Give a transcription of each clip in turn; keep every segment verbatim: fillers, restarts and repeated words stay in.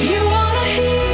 You are on your way.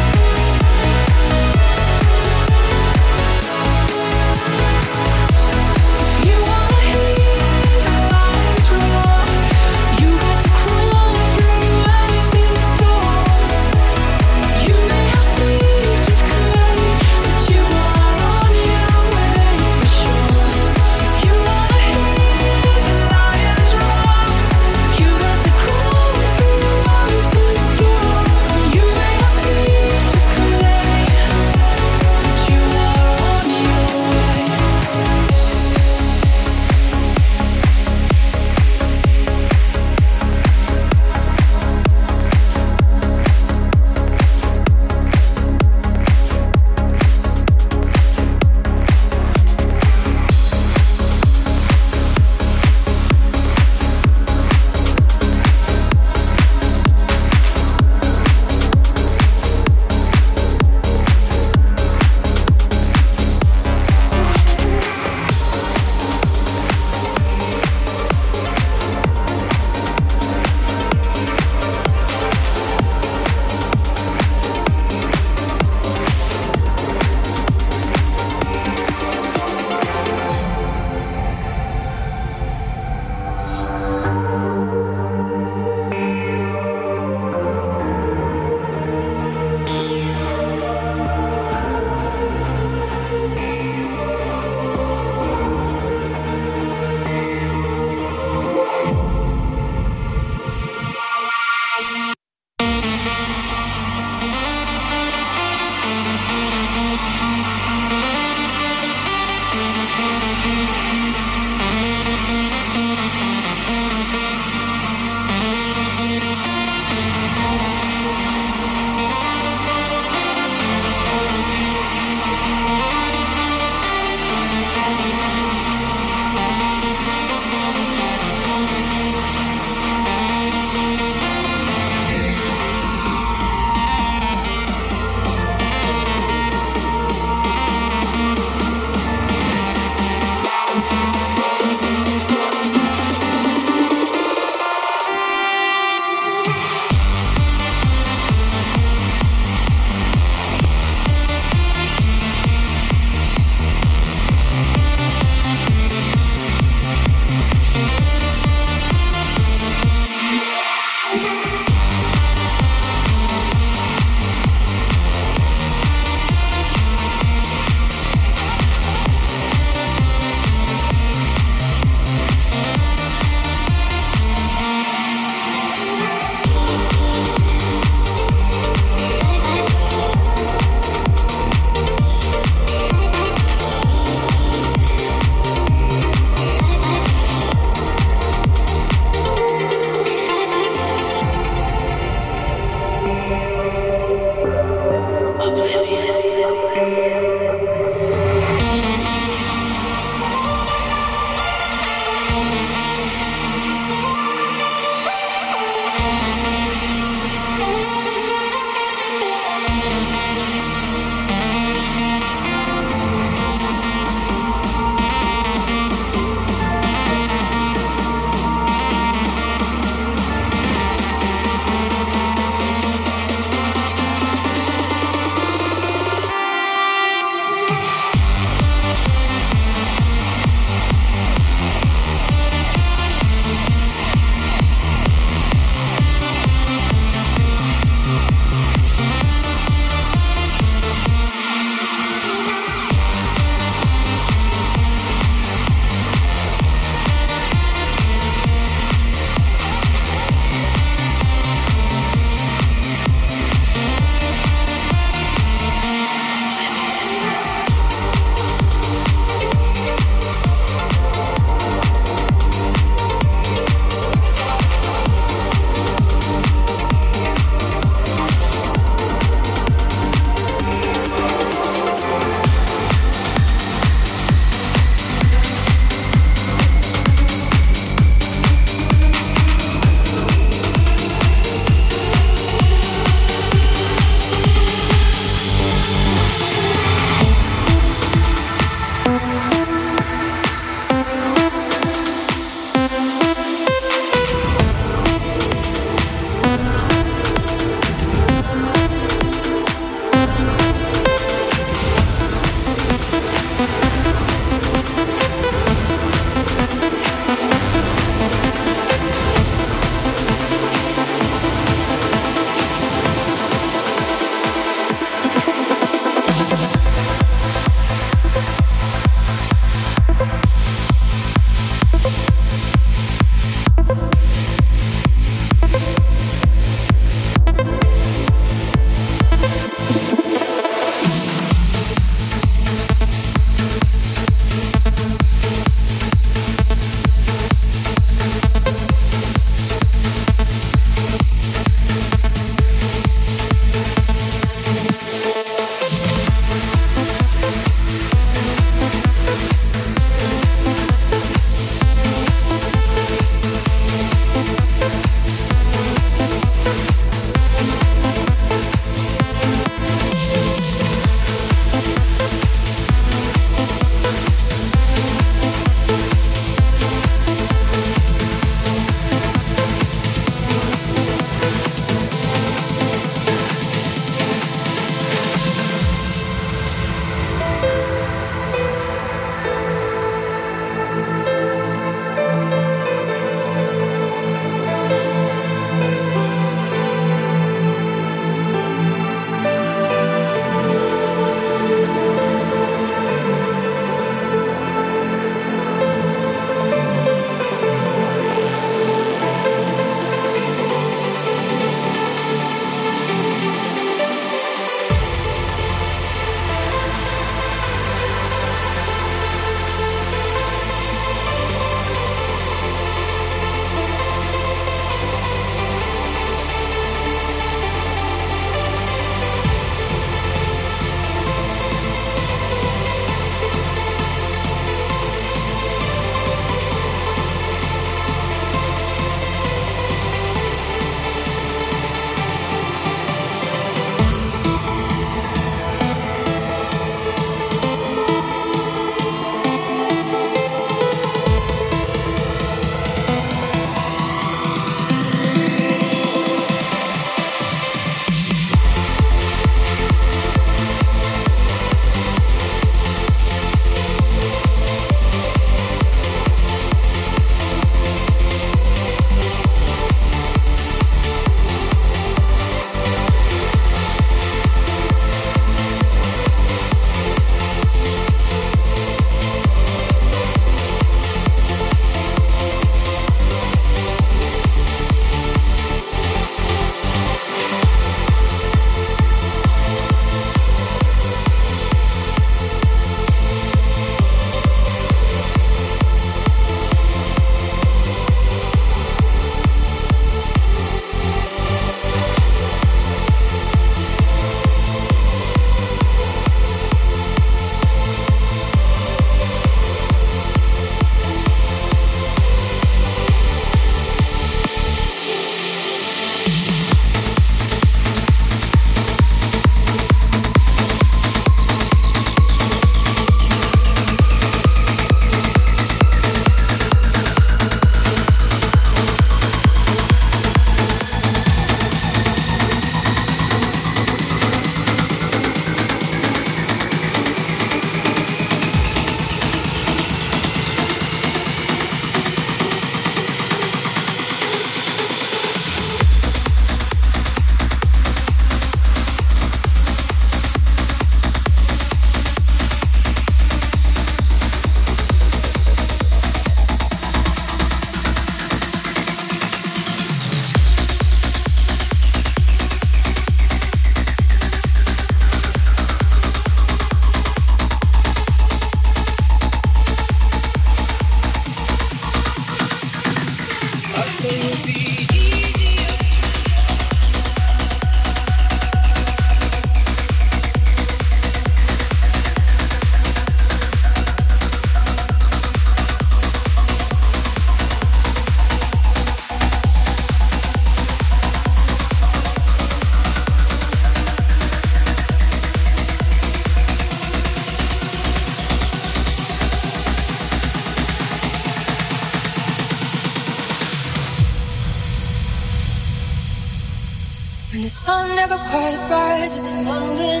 sun never quite rises in London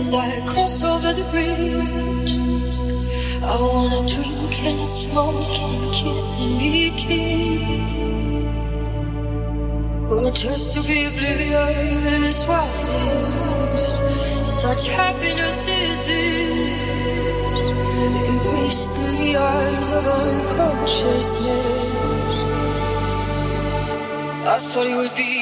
as I cross over the bridge. I wanna drink and smoke and kiss and be kissed, or just to be oblivious while I lose. Such happiness is this, embraced in the arms of unconsciousness. I thought it would be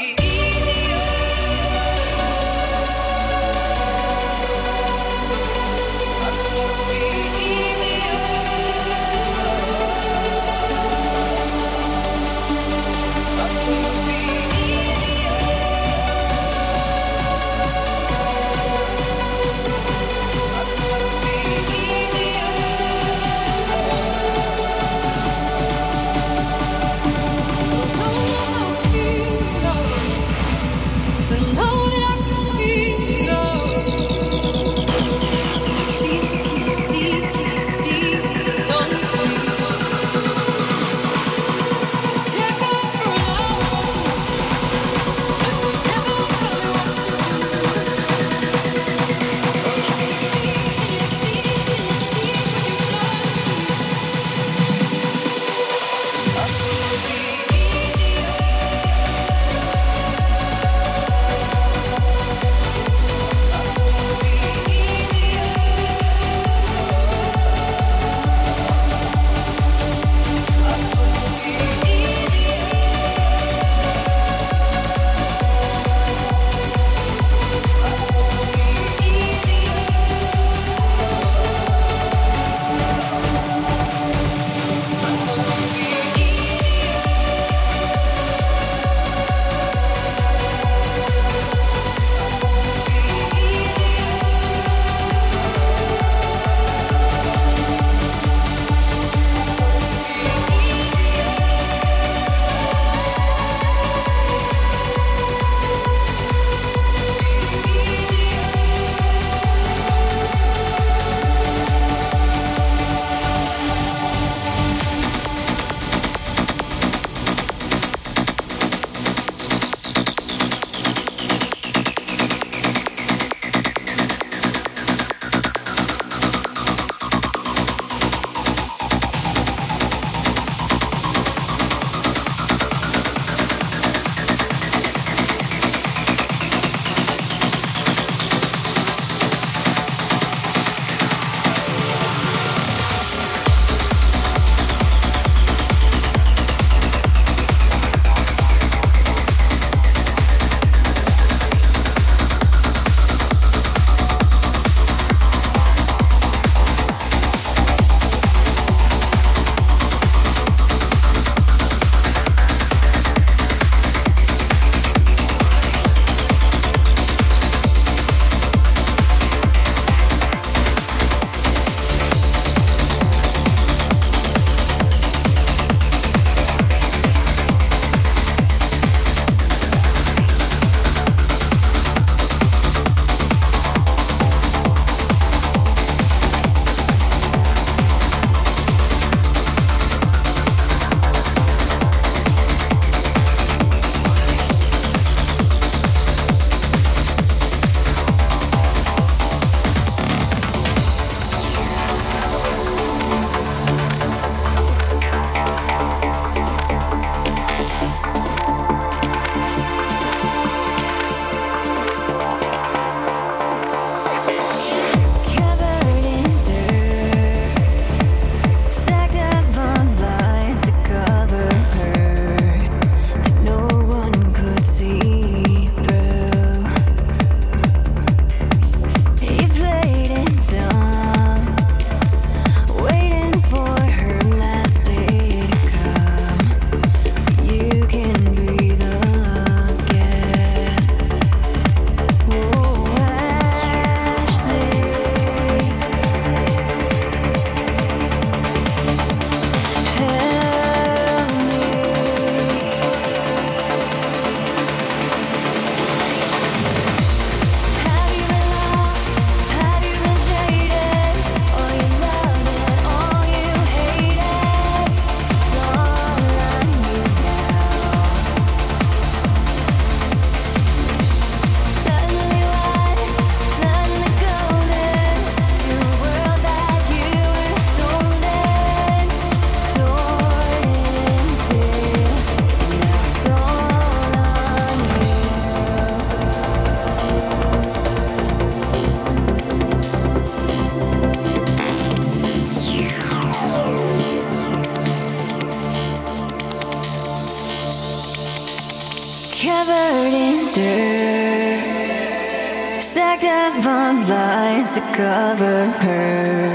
of lies to cover her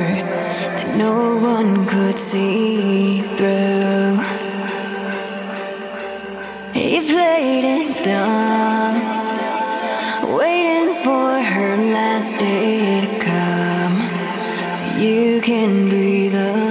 that no one could see through. He played it dumb, waiting for her last day to come, so you can breathe again.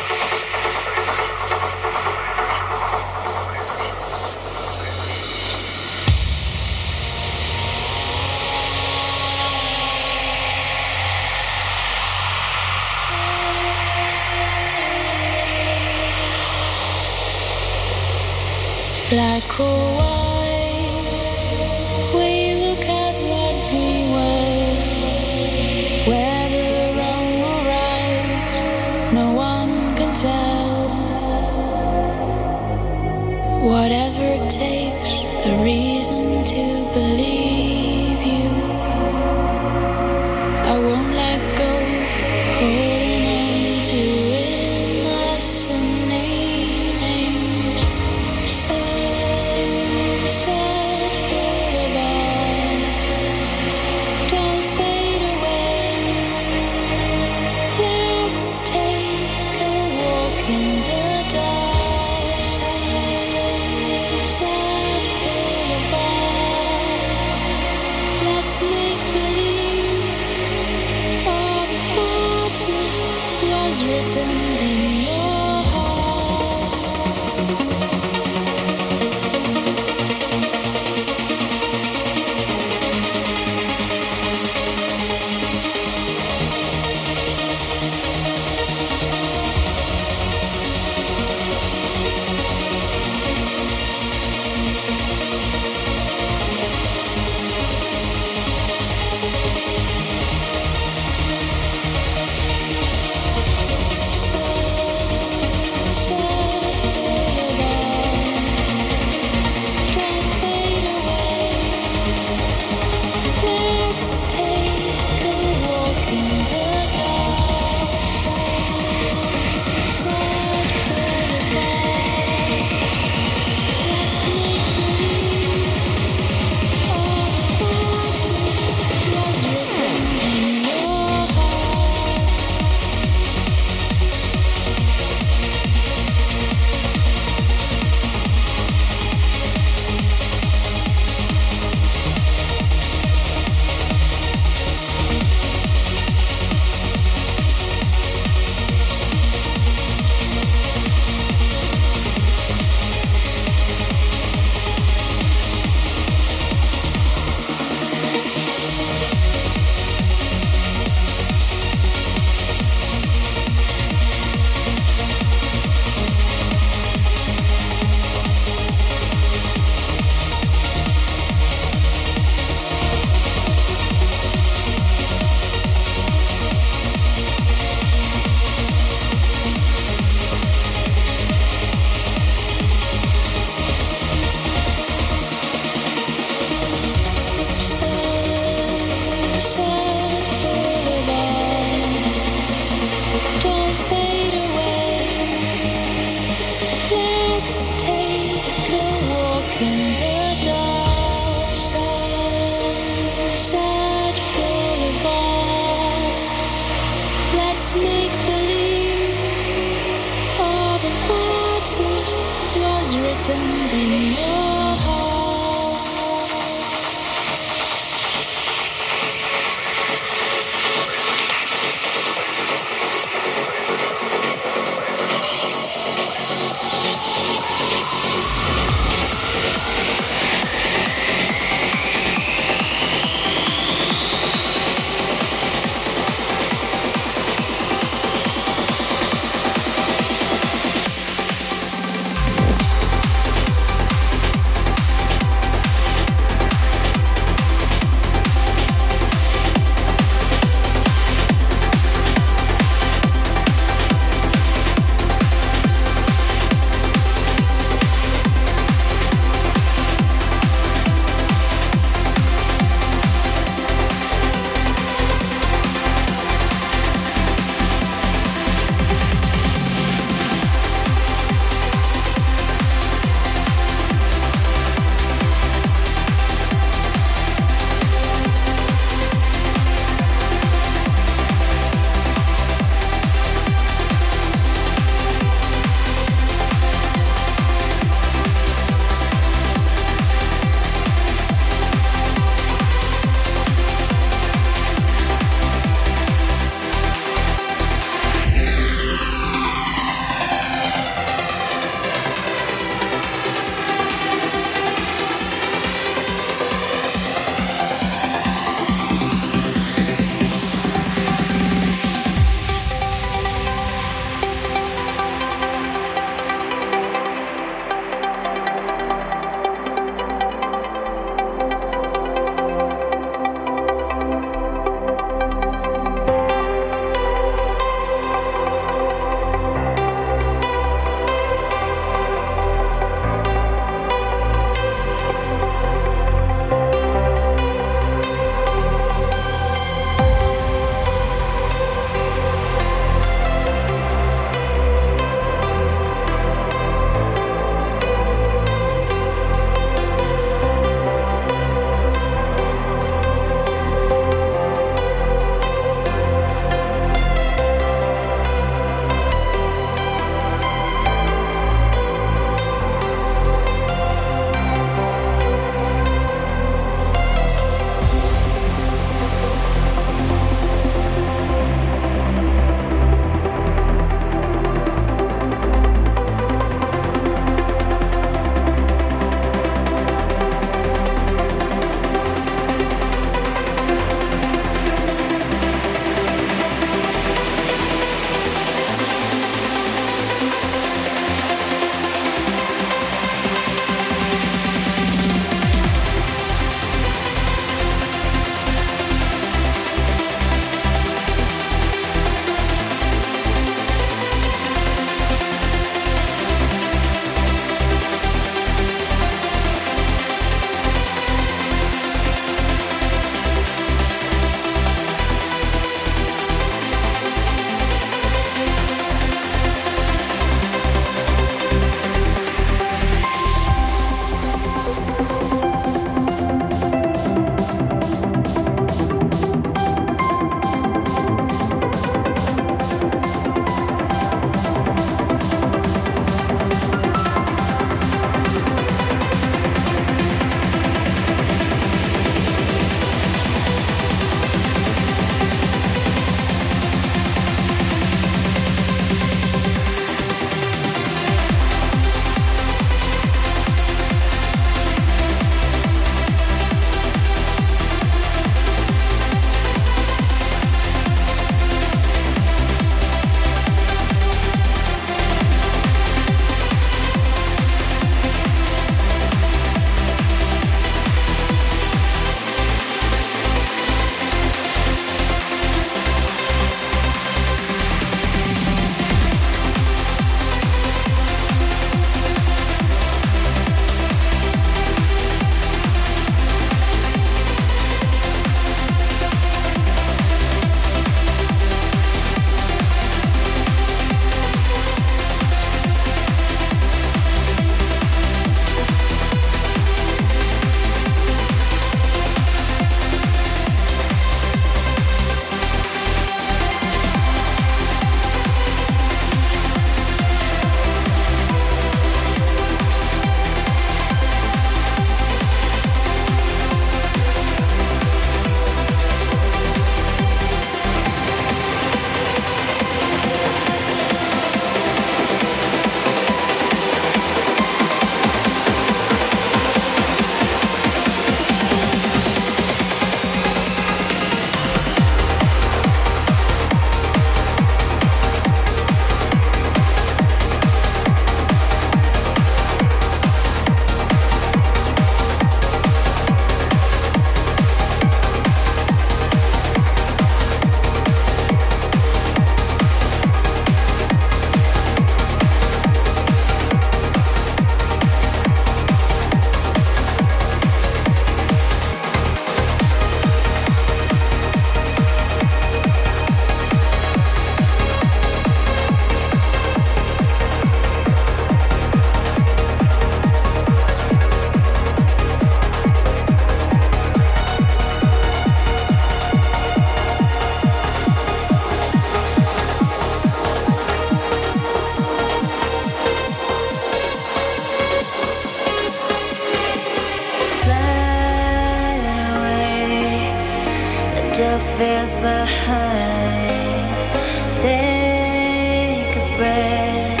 behind. Take a breath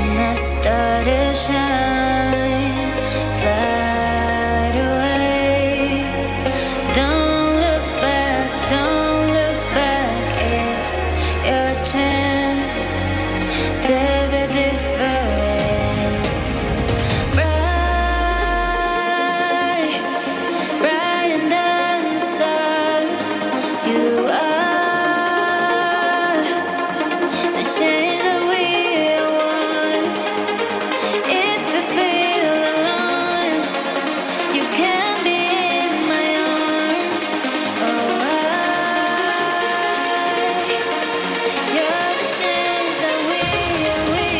and I start to shine. Fly away. Don't look back, don't look back. It's your chance to be different. Bright, brighter than the stars. You are the change that we want. If you feel alone, you can be in my arms. Oh, I, you're the change that we, we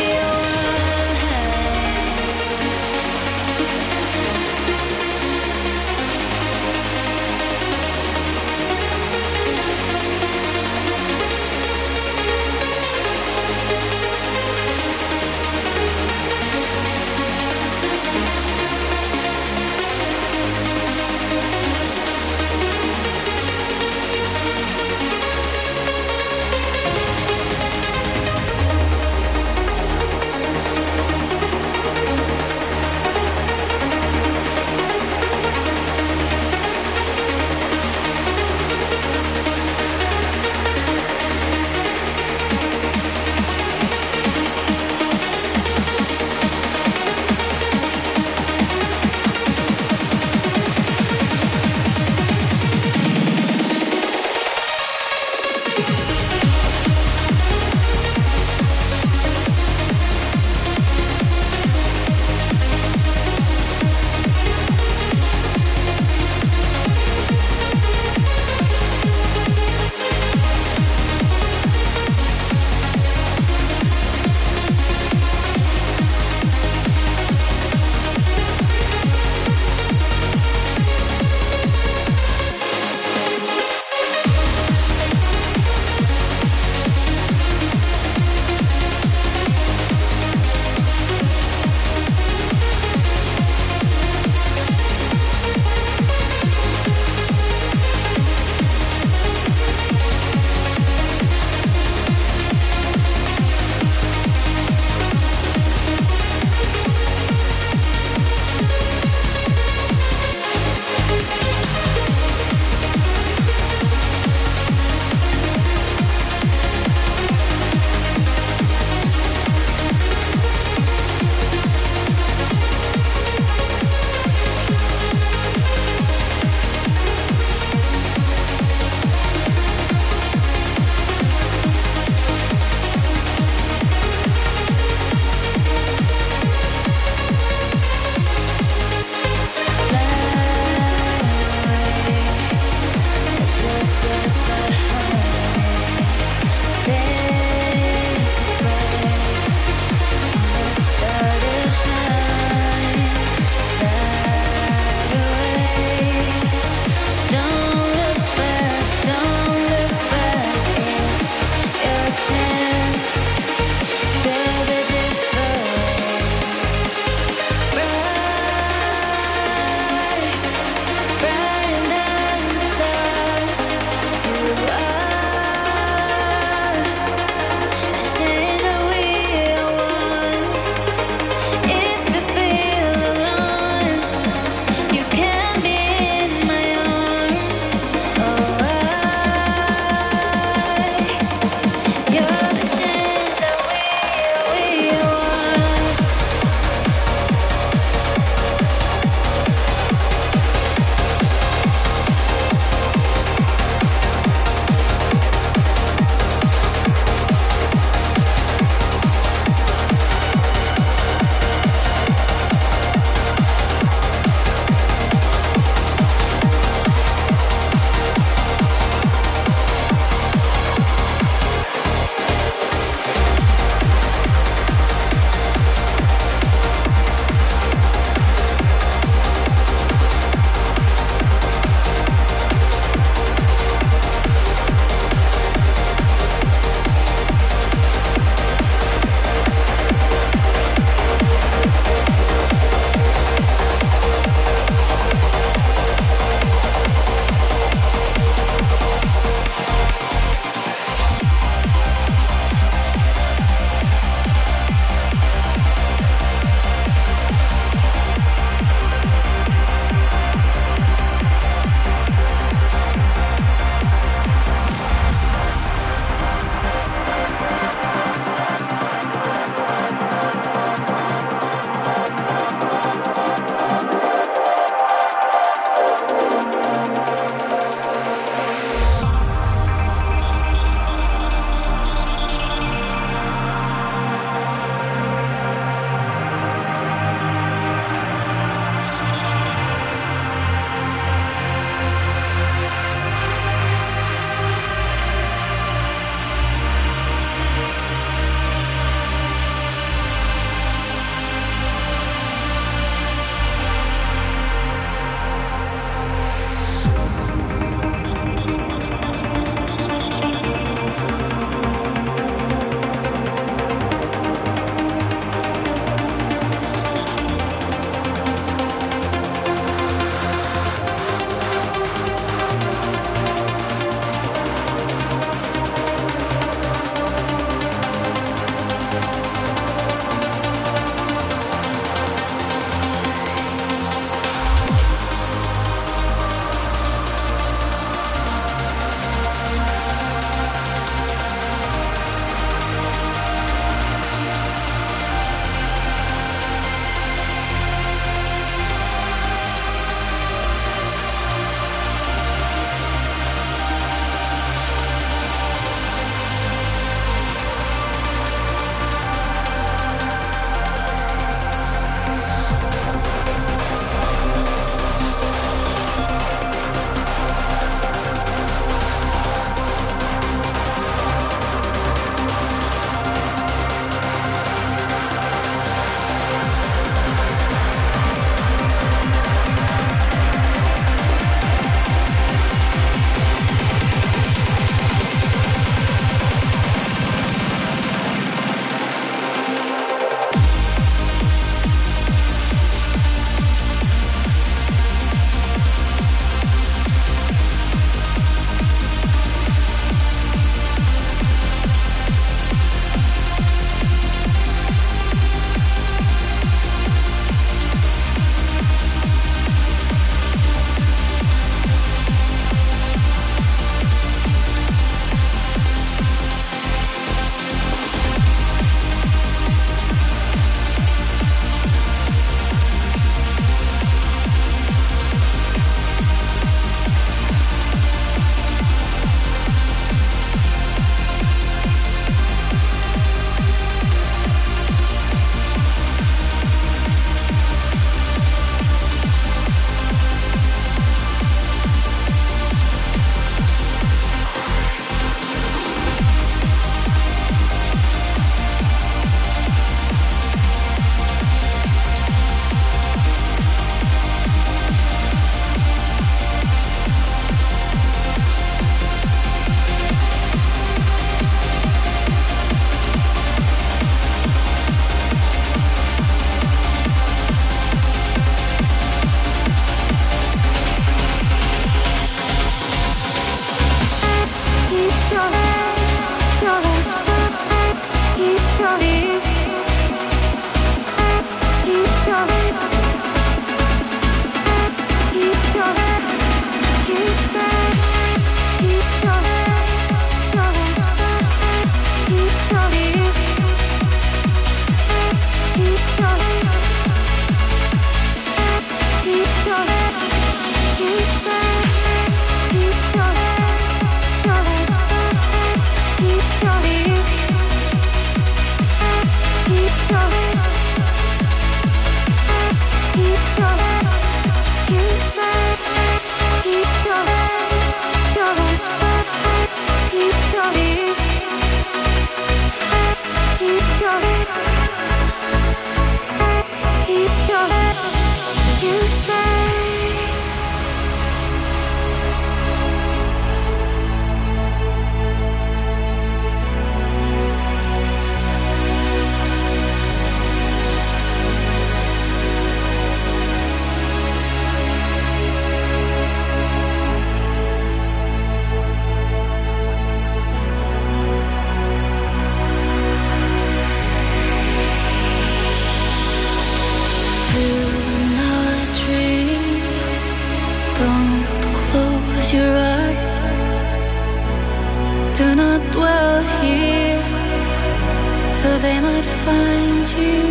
they might find you.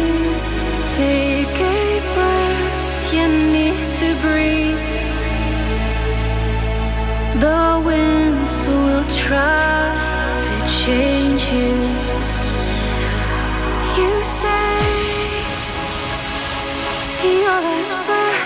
Take a breath, you need to breathe. The winds will try to change you. You say your last breath.